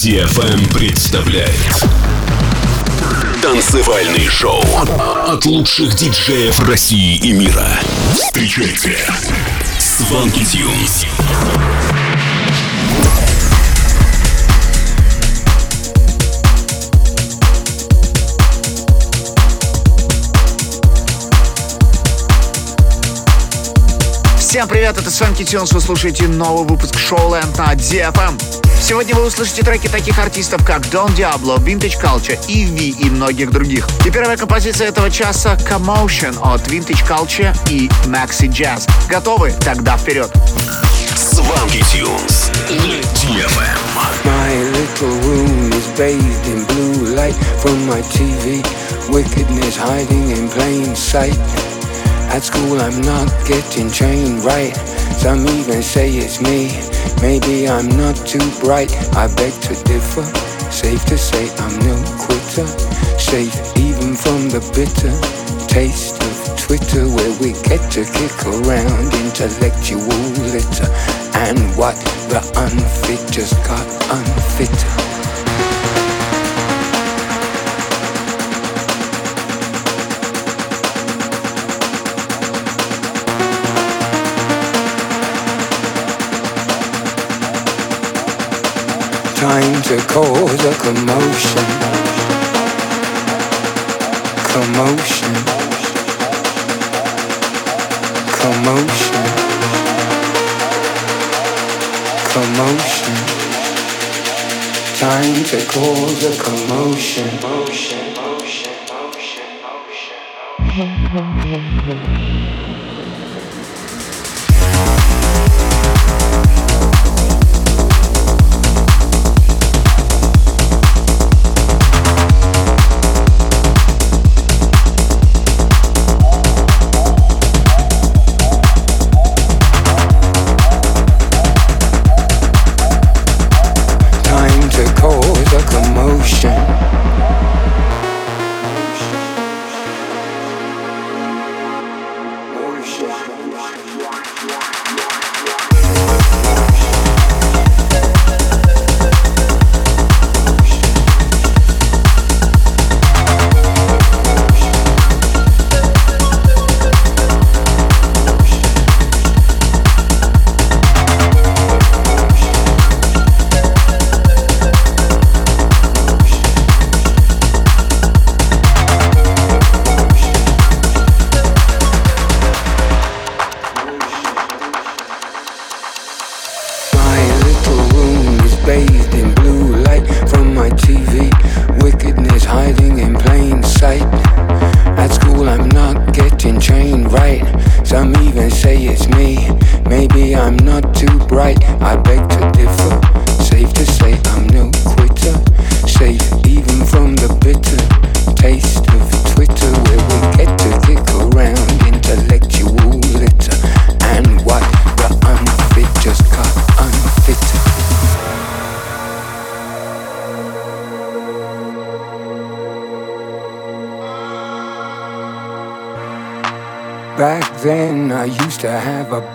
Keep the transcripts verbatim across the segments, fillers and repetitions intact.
ди эф эм представляет танцевальные шоу от лучших диджеев России и мира. Встречайте Swanky Tunes. Всем привет, это Swanky Tunes, вы слушаете новый выпуск шоу-ленд на ди эф эм. Сегодня вы услышите треки таких артистов, как Don Diablo, Vintage Culture, Иви и многих других. И первая композиция этого часа — Commotion от Vintage Culture и Maxi Jazz. Готовы? Тогда вперед! Swanky Tunes и ди эф эм. My little room is bathed in blue light from my ти ви. Wickedness hiding in plain sight. At school I'm not getting trained right. Some even say it's me. Maybe I'm not too bright. I beg to differ. Safe to say I'm no quitter. Safe even from the bitter taste of Twitter, where we get to kick around intellectual litter. And what the unfit just got unfitter. Time to cause a commotion. Commotion. Commotion. Commotion. Time to cause a commotion. Motion, motion, motion, motion, motion.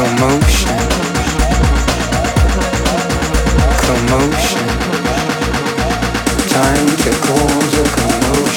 Commotion. Commotion. Time to cause a commotion.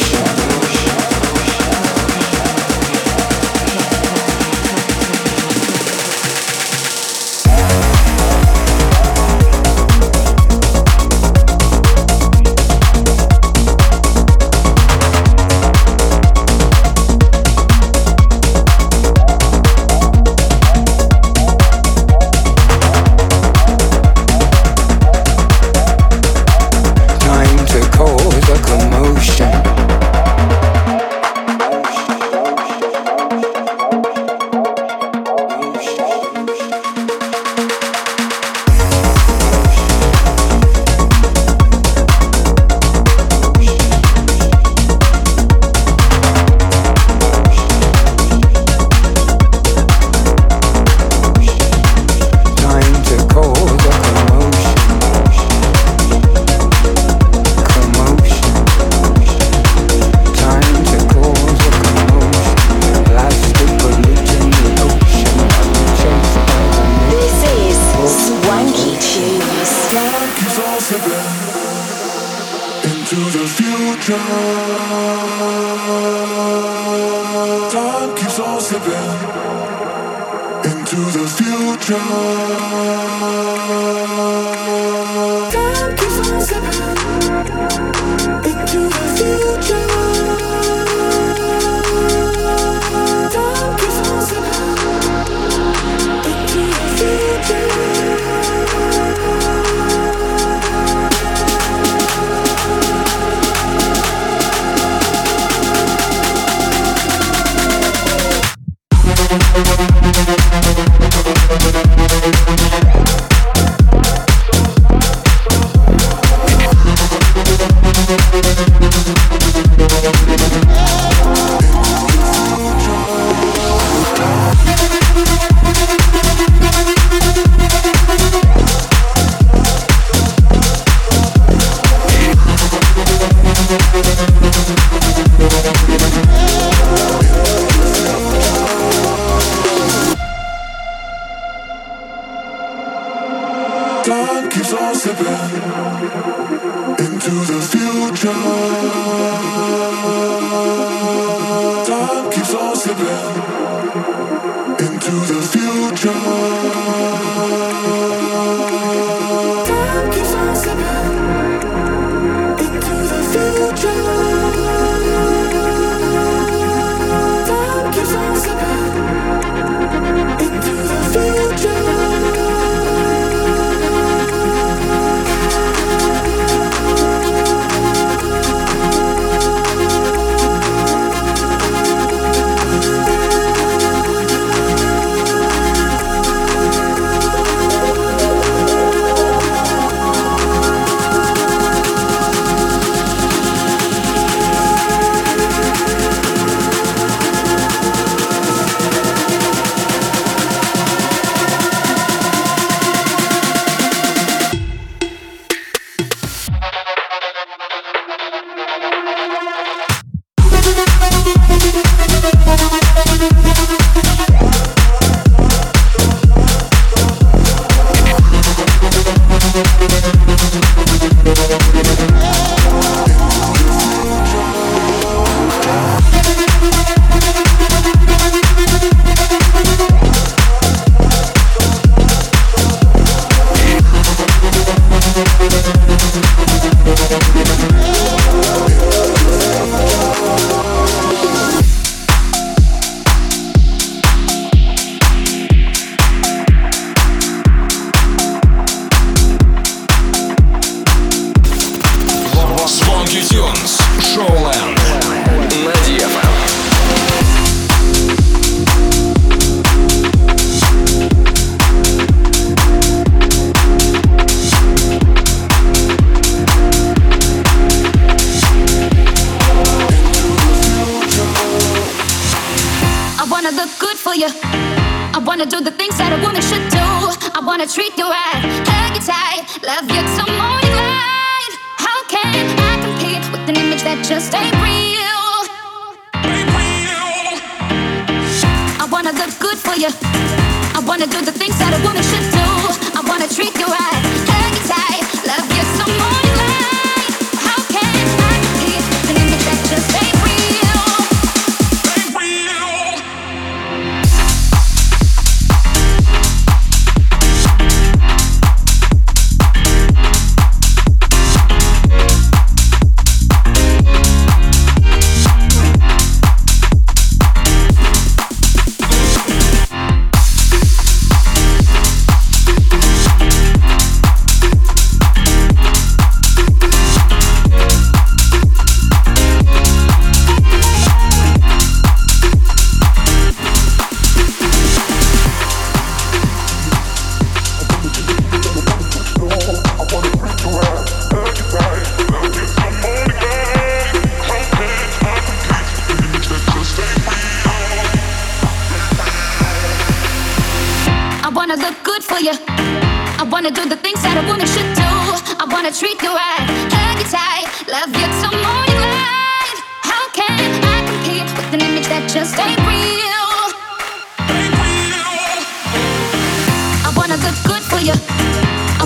I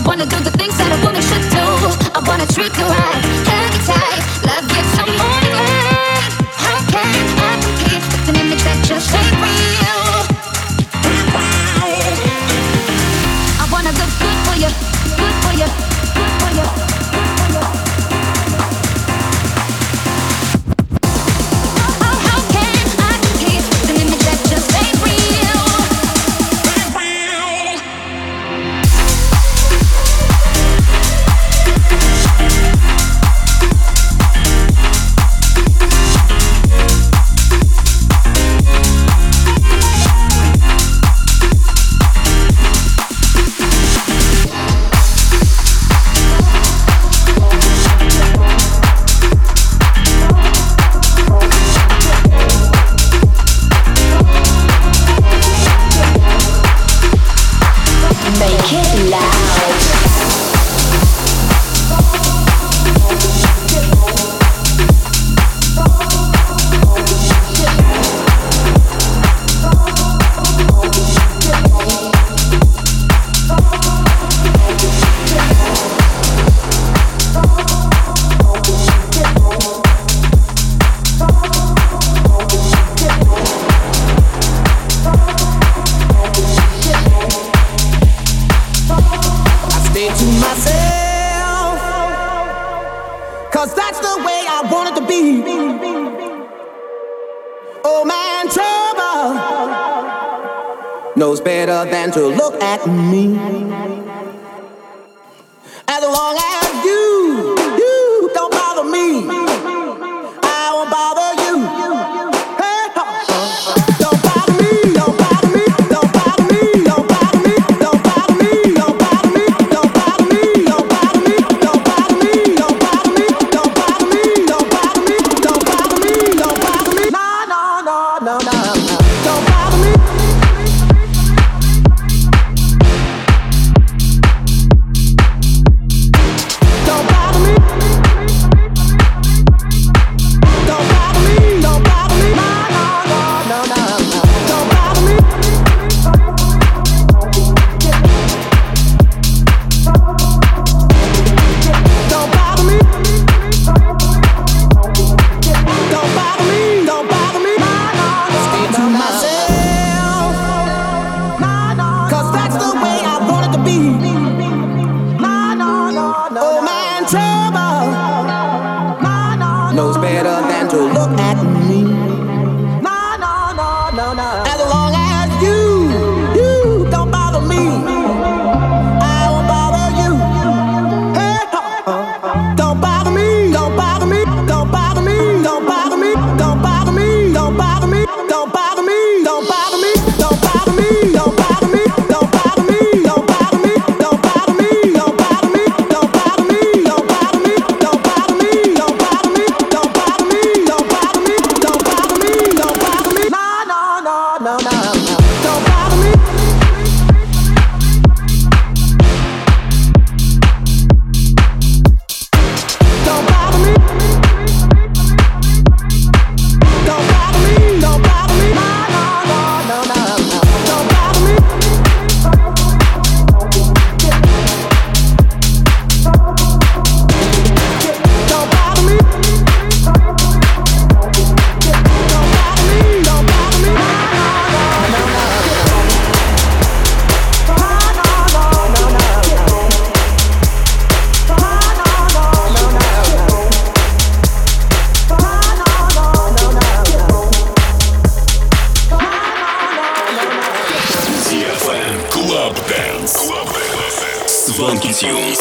Swanky Tunes.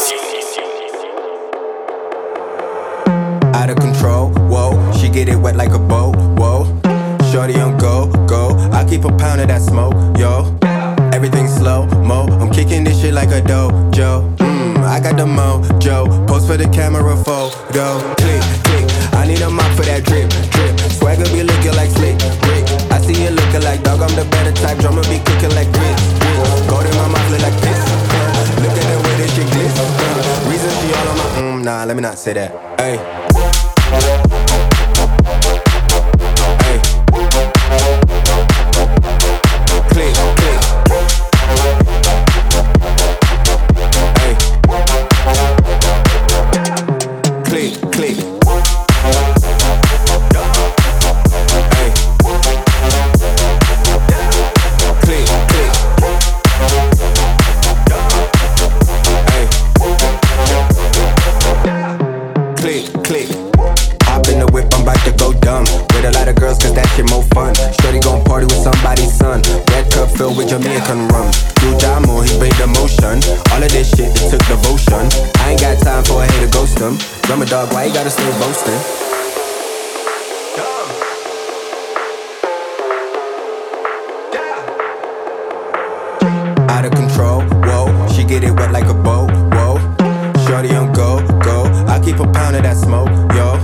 Out of control, whoa. She get it wet like a boat, whoa. Shorty on go, go. I keep a pound of that smoke, yo. Everything slow, mo. I'm kicking this shit like a dojo. Mmm, I got the mojo. Post for the camera photo. Click, click. I need a mop for that drip, drip. Swagger be looking like slick, brick. I see you looking like dog. I'm the better type. Drummer be kicking like grits, grits. Gold in my mouth look like piss. Look at the way this shit glitz. Reason she all on my mm, nah, let me not say that. Ay. Ay. Click, click. Ay. system. Drama dog, why you gotta stay boasting? Yeah. Out of control, whoa. She get it wet like a boat, whoa. Shorty on go, go. I keep a pound of that smoke, yo.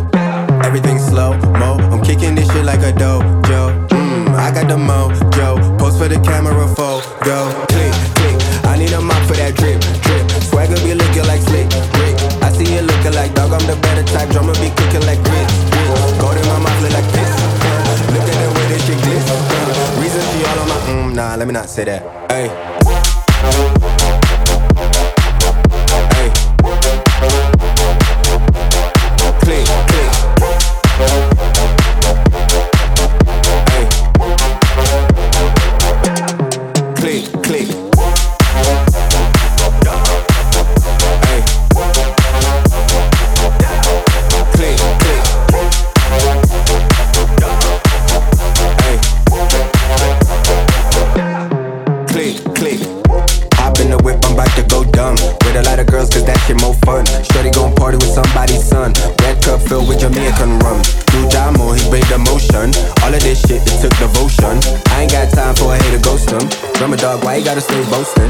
Everything slow-mo, I'm kicking this shit like a dojo. Mmm, I got the mojo. Post for the camera photo. Click, click, I need a mop for that drip, drip. Swagger be looking like slick, brick. I see you looking like dog, I'm the better type. Drummer be kicking like grits, grits. Gold in my mouth look like piss. Look at the way this shit glitz. Reason she all on my mmm, nah, let me not say that. Ayy. Why you gotta stay boasting?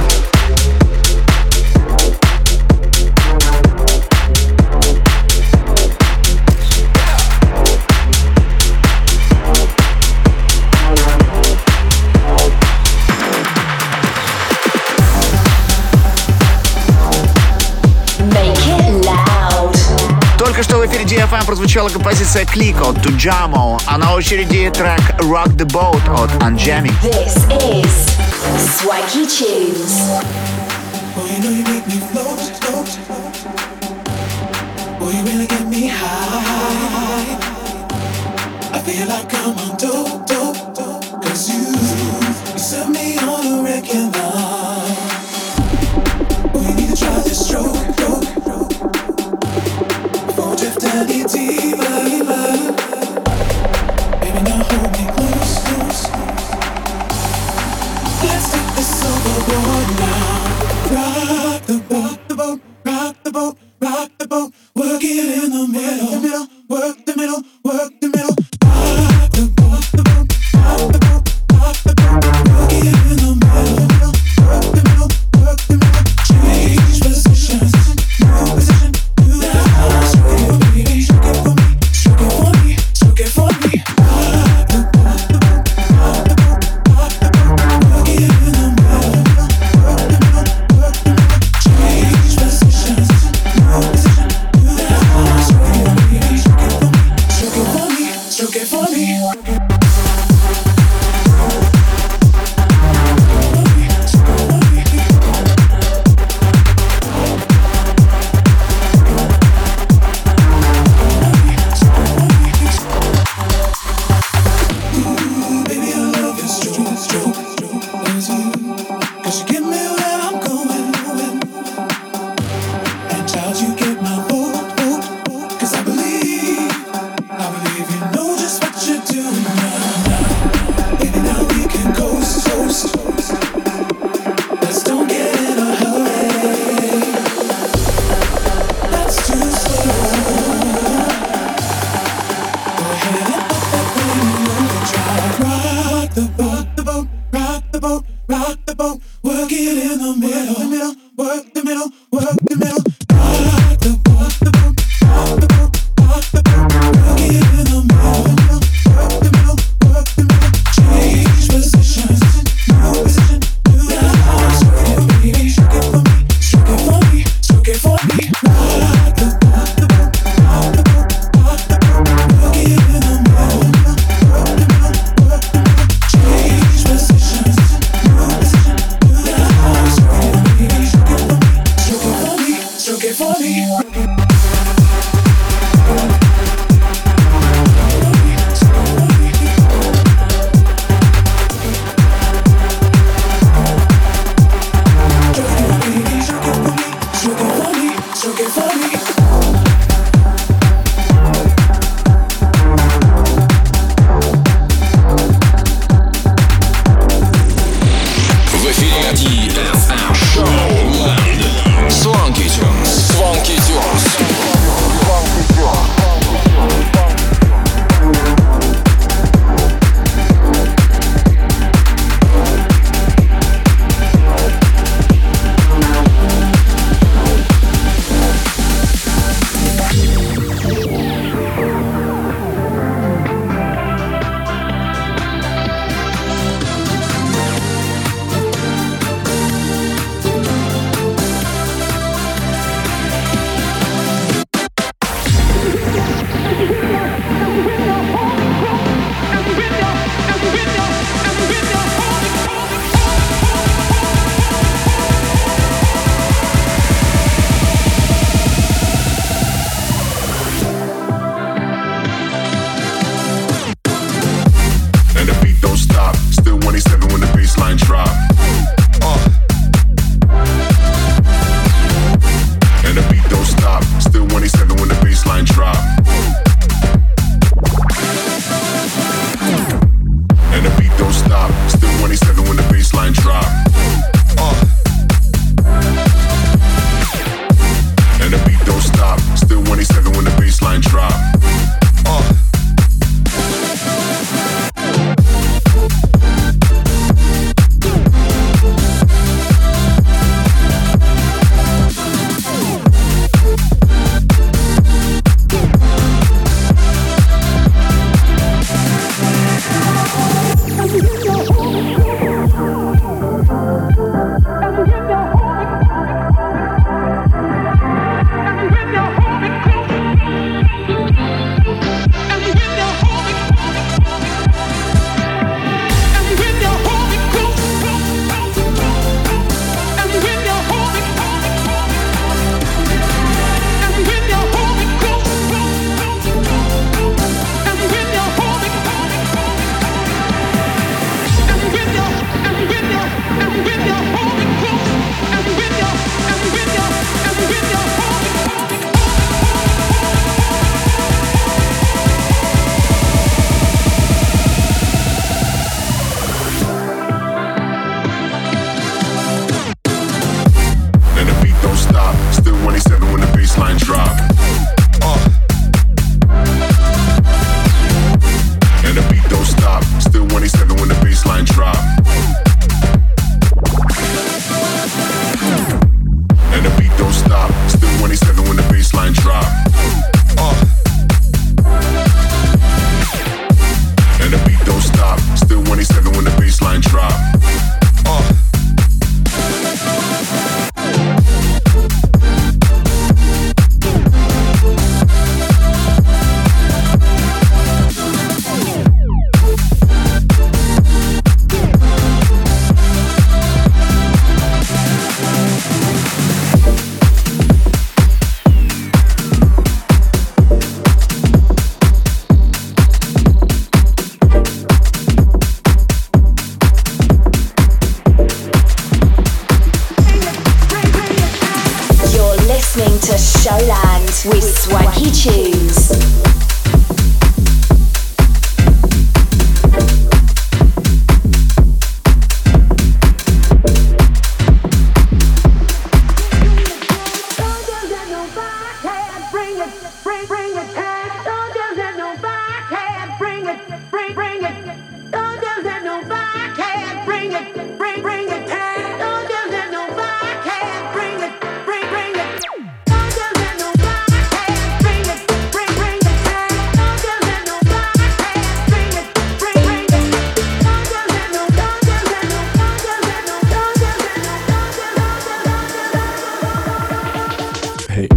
Только что в эфире ди эф эм прозвучала композиция «Click» от Tujamo, а на очереди трек «Rock the Boat» от Anjunabeats. Swanky Tunes. Oh, you know you make me float, float. Oh, you really get me high. I feel like I'm on dope, dope, dope. 'Cause you, you set me on a wrecking line. Oh, you need to try this stroke, stroke. Before I drift any deeper. Baby, now hold me close, close. Let's take this overboard now. Rock the boat, the boat, rock the boat, rock the boat. Work it in the middle, the middle, work the middle, work the middle. Rock the boat, the boat, rock the boat, rock the boat. Work it in the middle, the middle, work the middle, work the middle. Change positions, new position, new now. Shook it for me, shook it for me, shook it for me, shook it for me. Rock the boat, the boat, rock the boat. Swanky Tunes. Swanky Tunes. don't stop. Still one eighty-seven when the baseline drop. And the beat don't stop. Still one eighty-seven when the baseline drop. Uh. And the beat don't stop. Still one eighty-seven when the baseline drop. Uh. Hey.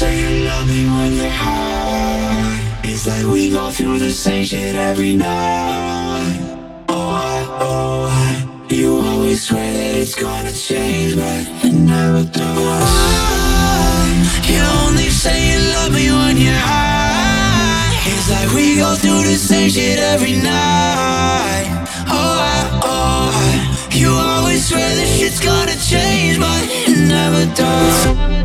say you love me when you're high. It's like we go through the same shit every night. Oh, I, oh, I, you always swear that it's gonna change, but it never does. You only say you love me when you're high. It's like we go through the same shit every night. Oh, I, oh, I, you always swear that shit's gonna change, but it never does.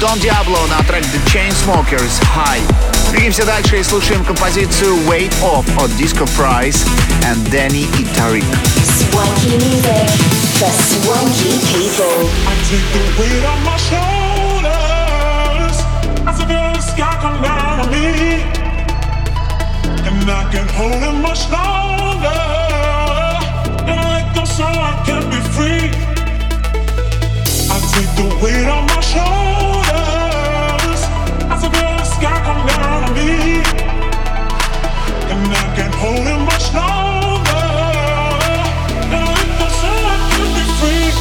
Don Diablo на трек The Chainsmokers High. Двигаемся дальше и слушаем композицию Weight Off от Disco Price and Danny и Tariq. Swanky music for swanky people. I take the weight on my shoulders as I feel the sky come down on me, and I can hold it much longer, and I let go so I can be free. I take the weight on my shoulders. And I can't hold it much longer. And I feel so I can be free.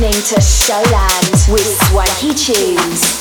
listening to Showland with Swanky Tunes.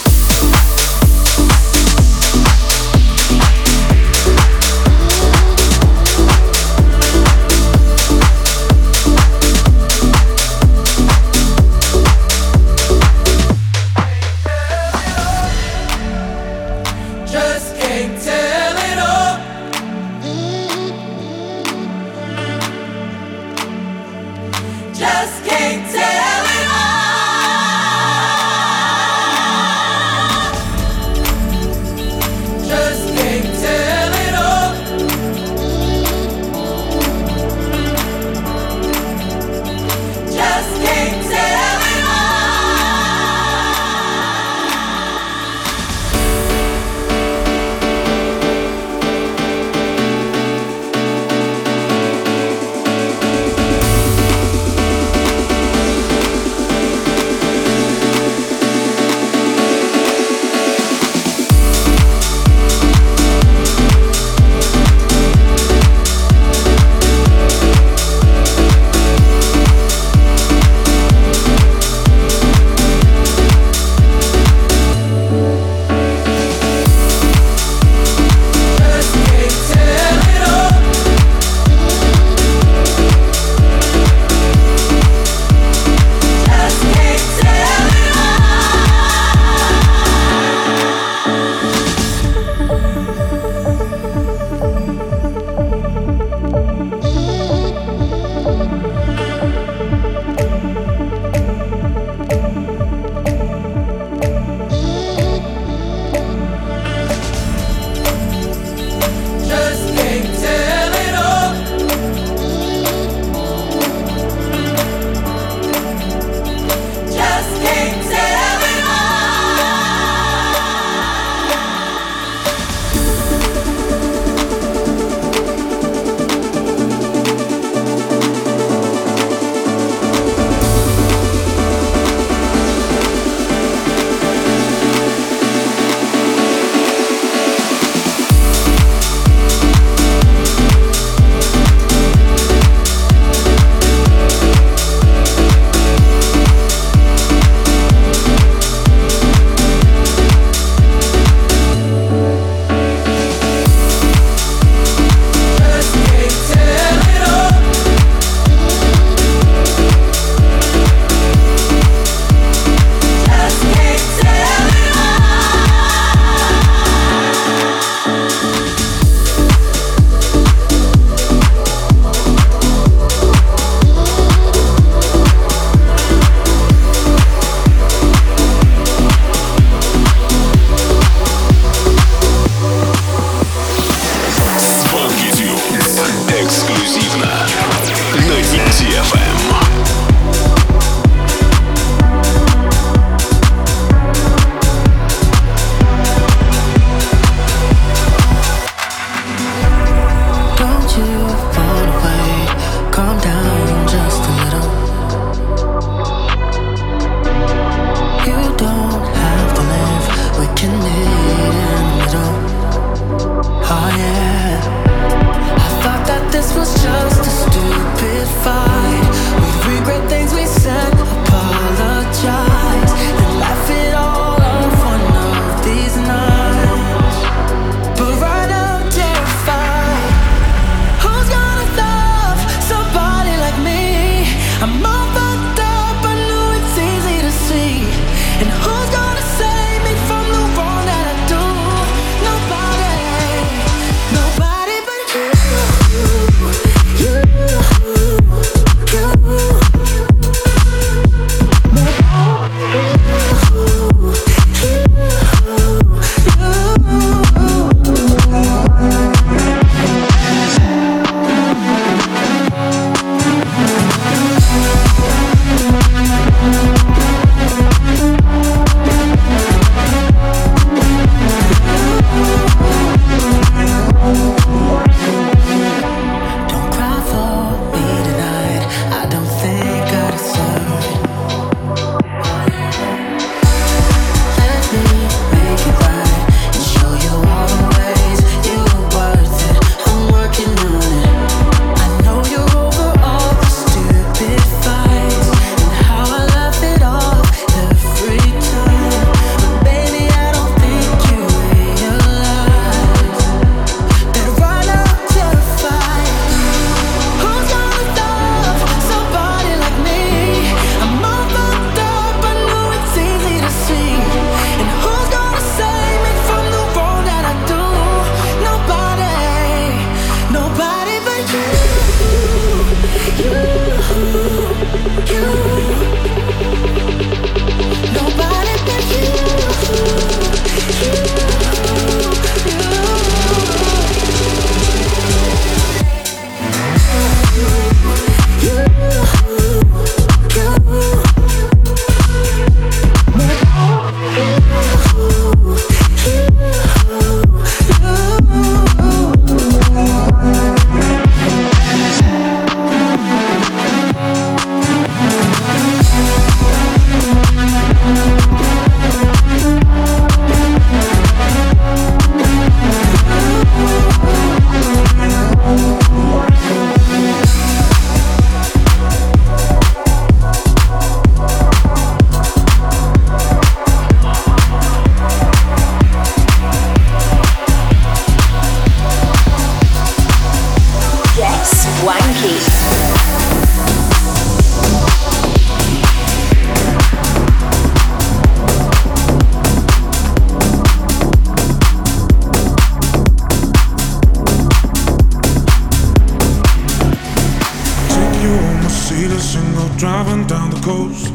go driving down the coast.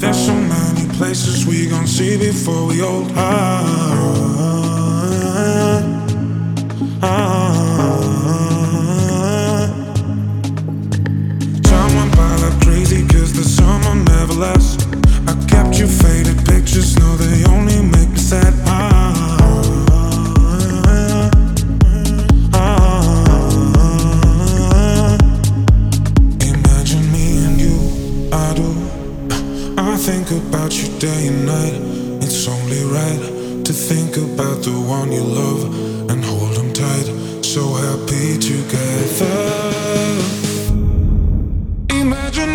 There's so many places we gon' see before we old. Ah, ah, ah, ah. Time went by like crazy, cause the summer never lasts. I kept you faded pictures, no they only make me sad. Ah, think about you day and night. It's only right to think about the one you love and hold them tight. So happy together. Imagine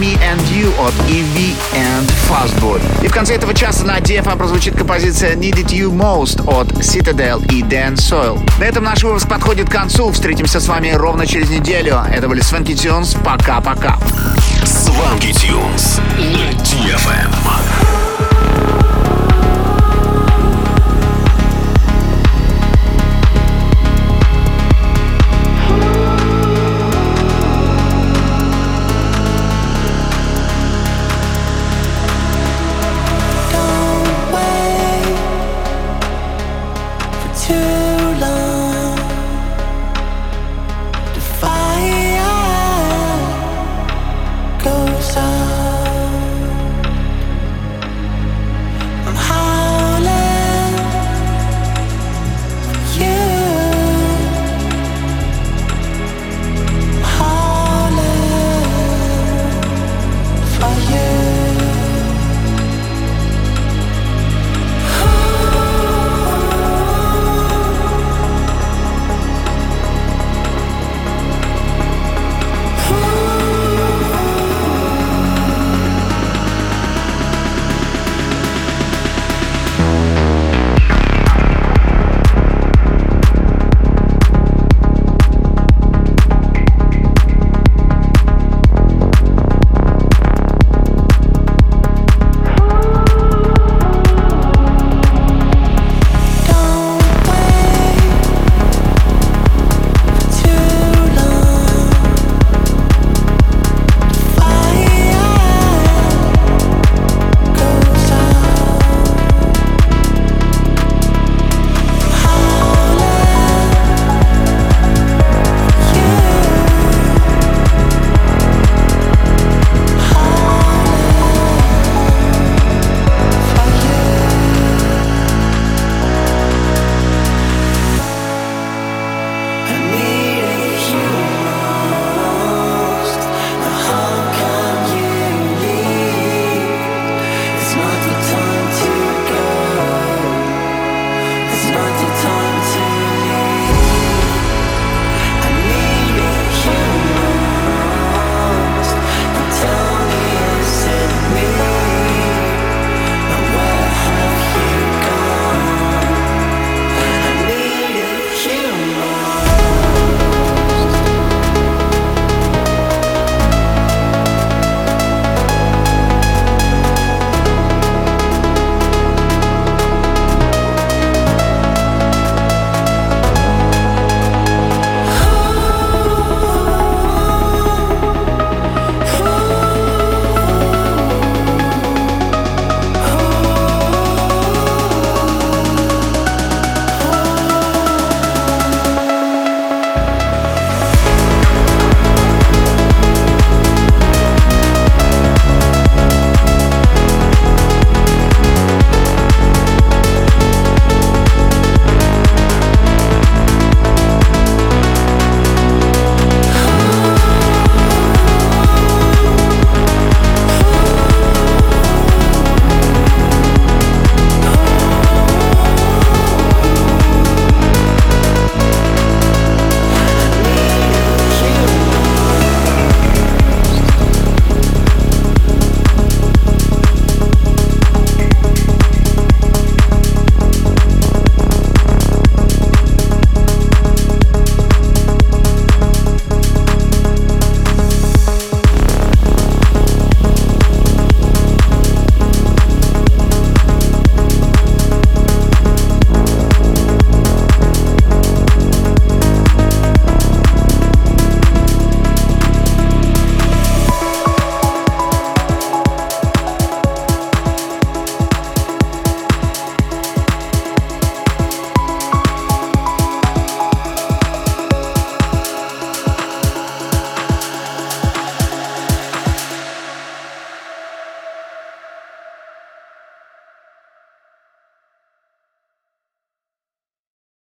Me and You от и ви and Fastboy. И в конце этого часа на ди эф эм прозвучит композиция Needed You Most от Citadel и Dan Soil. На этом наш выпуск подходит к концу. Встретимся с вами ровно через неделю. Это были Swanky Tunes. Пока-пока.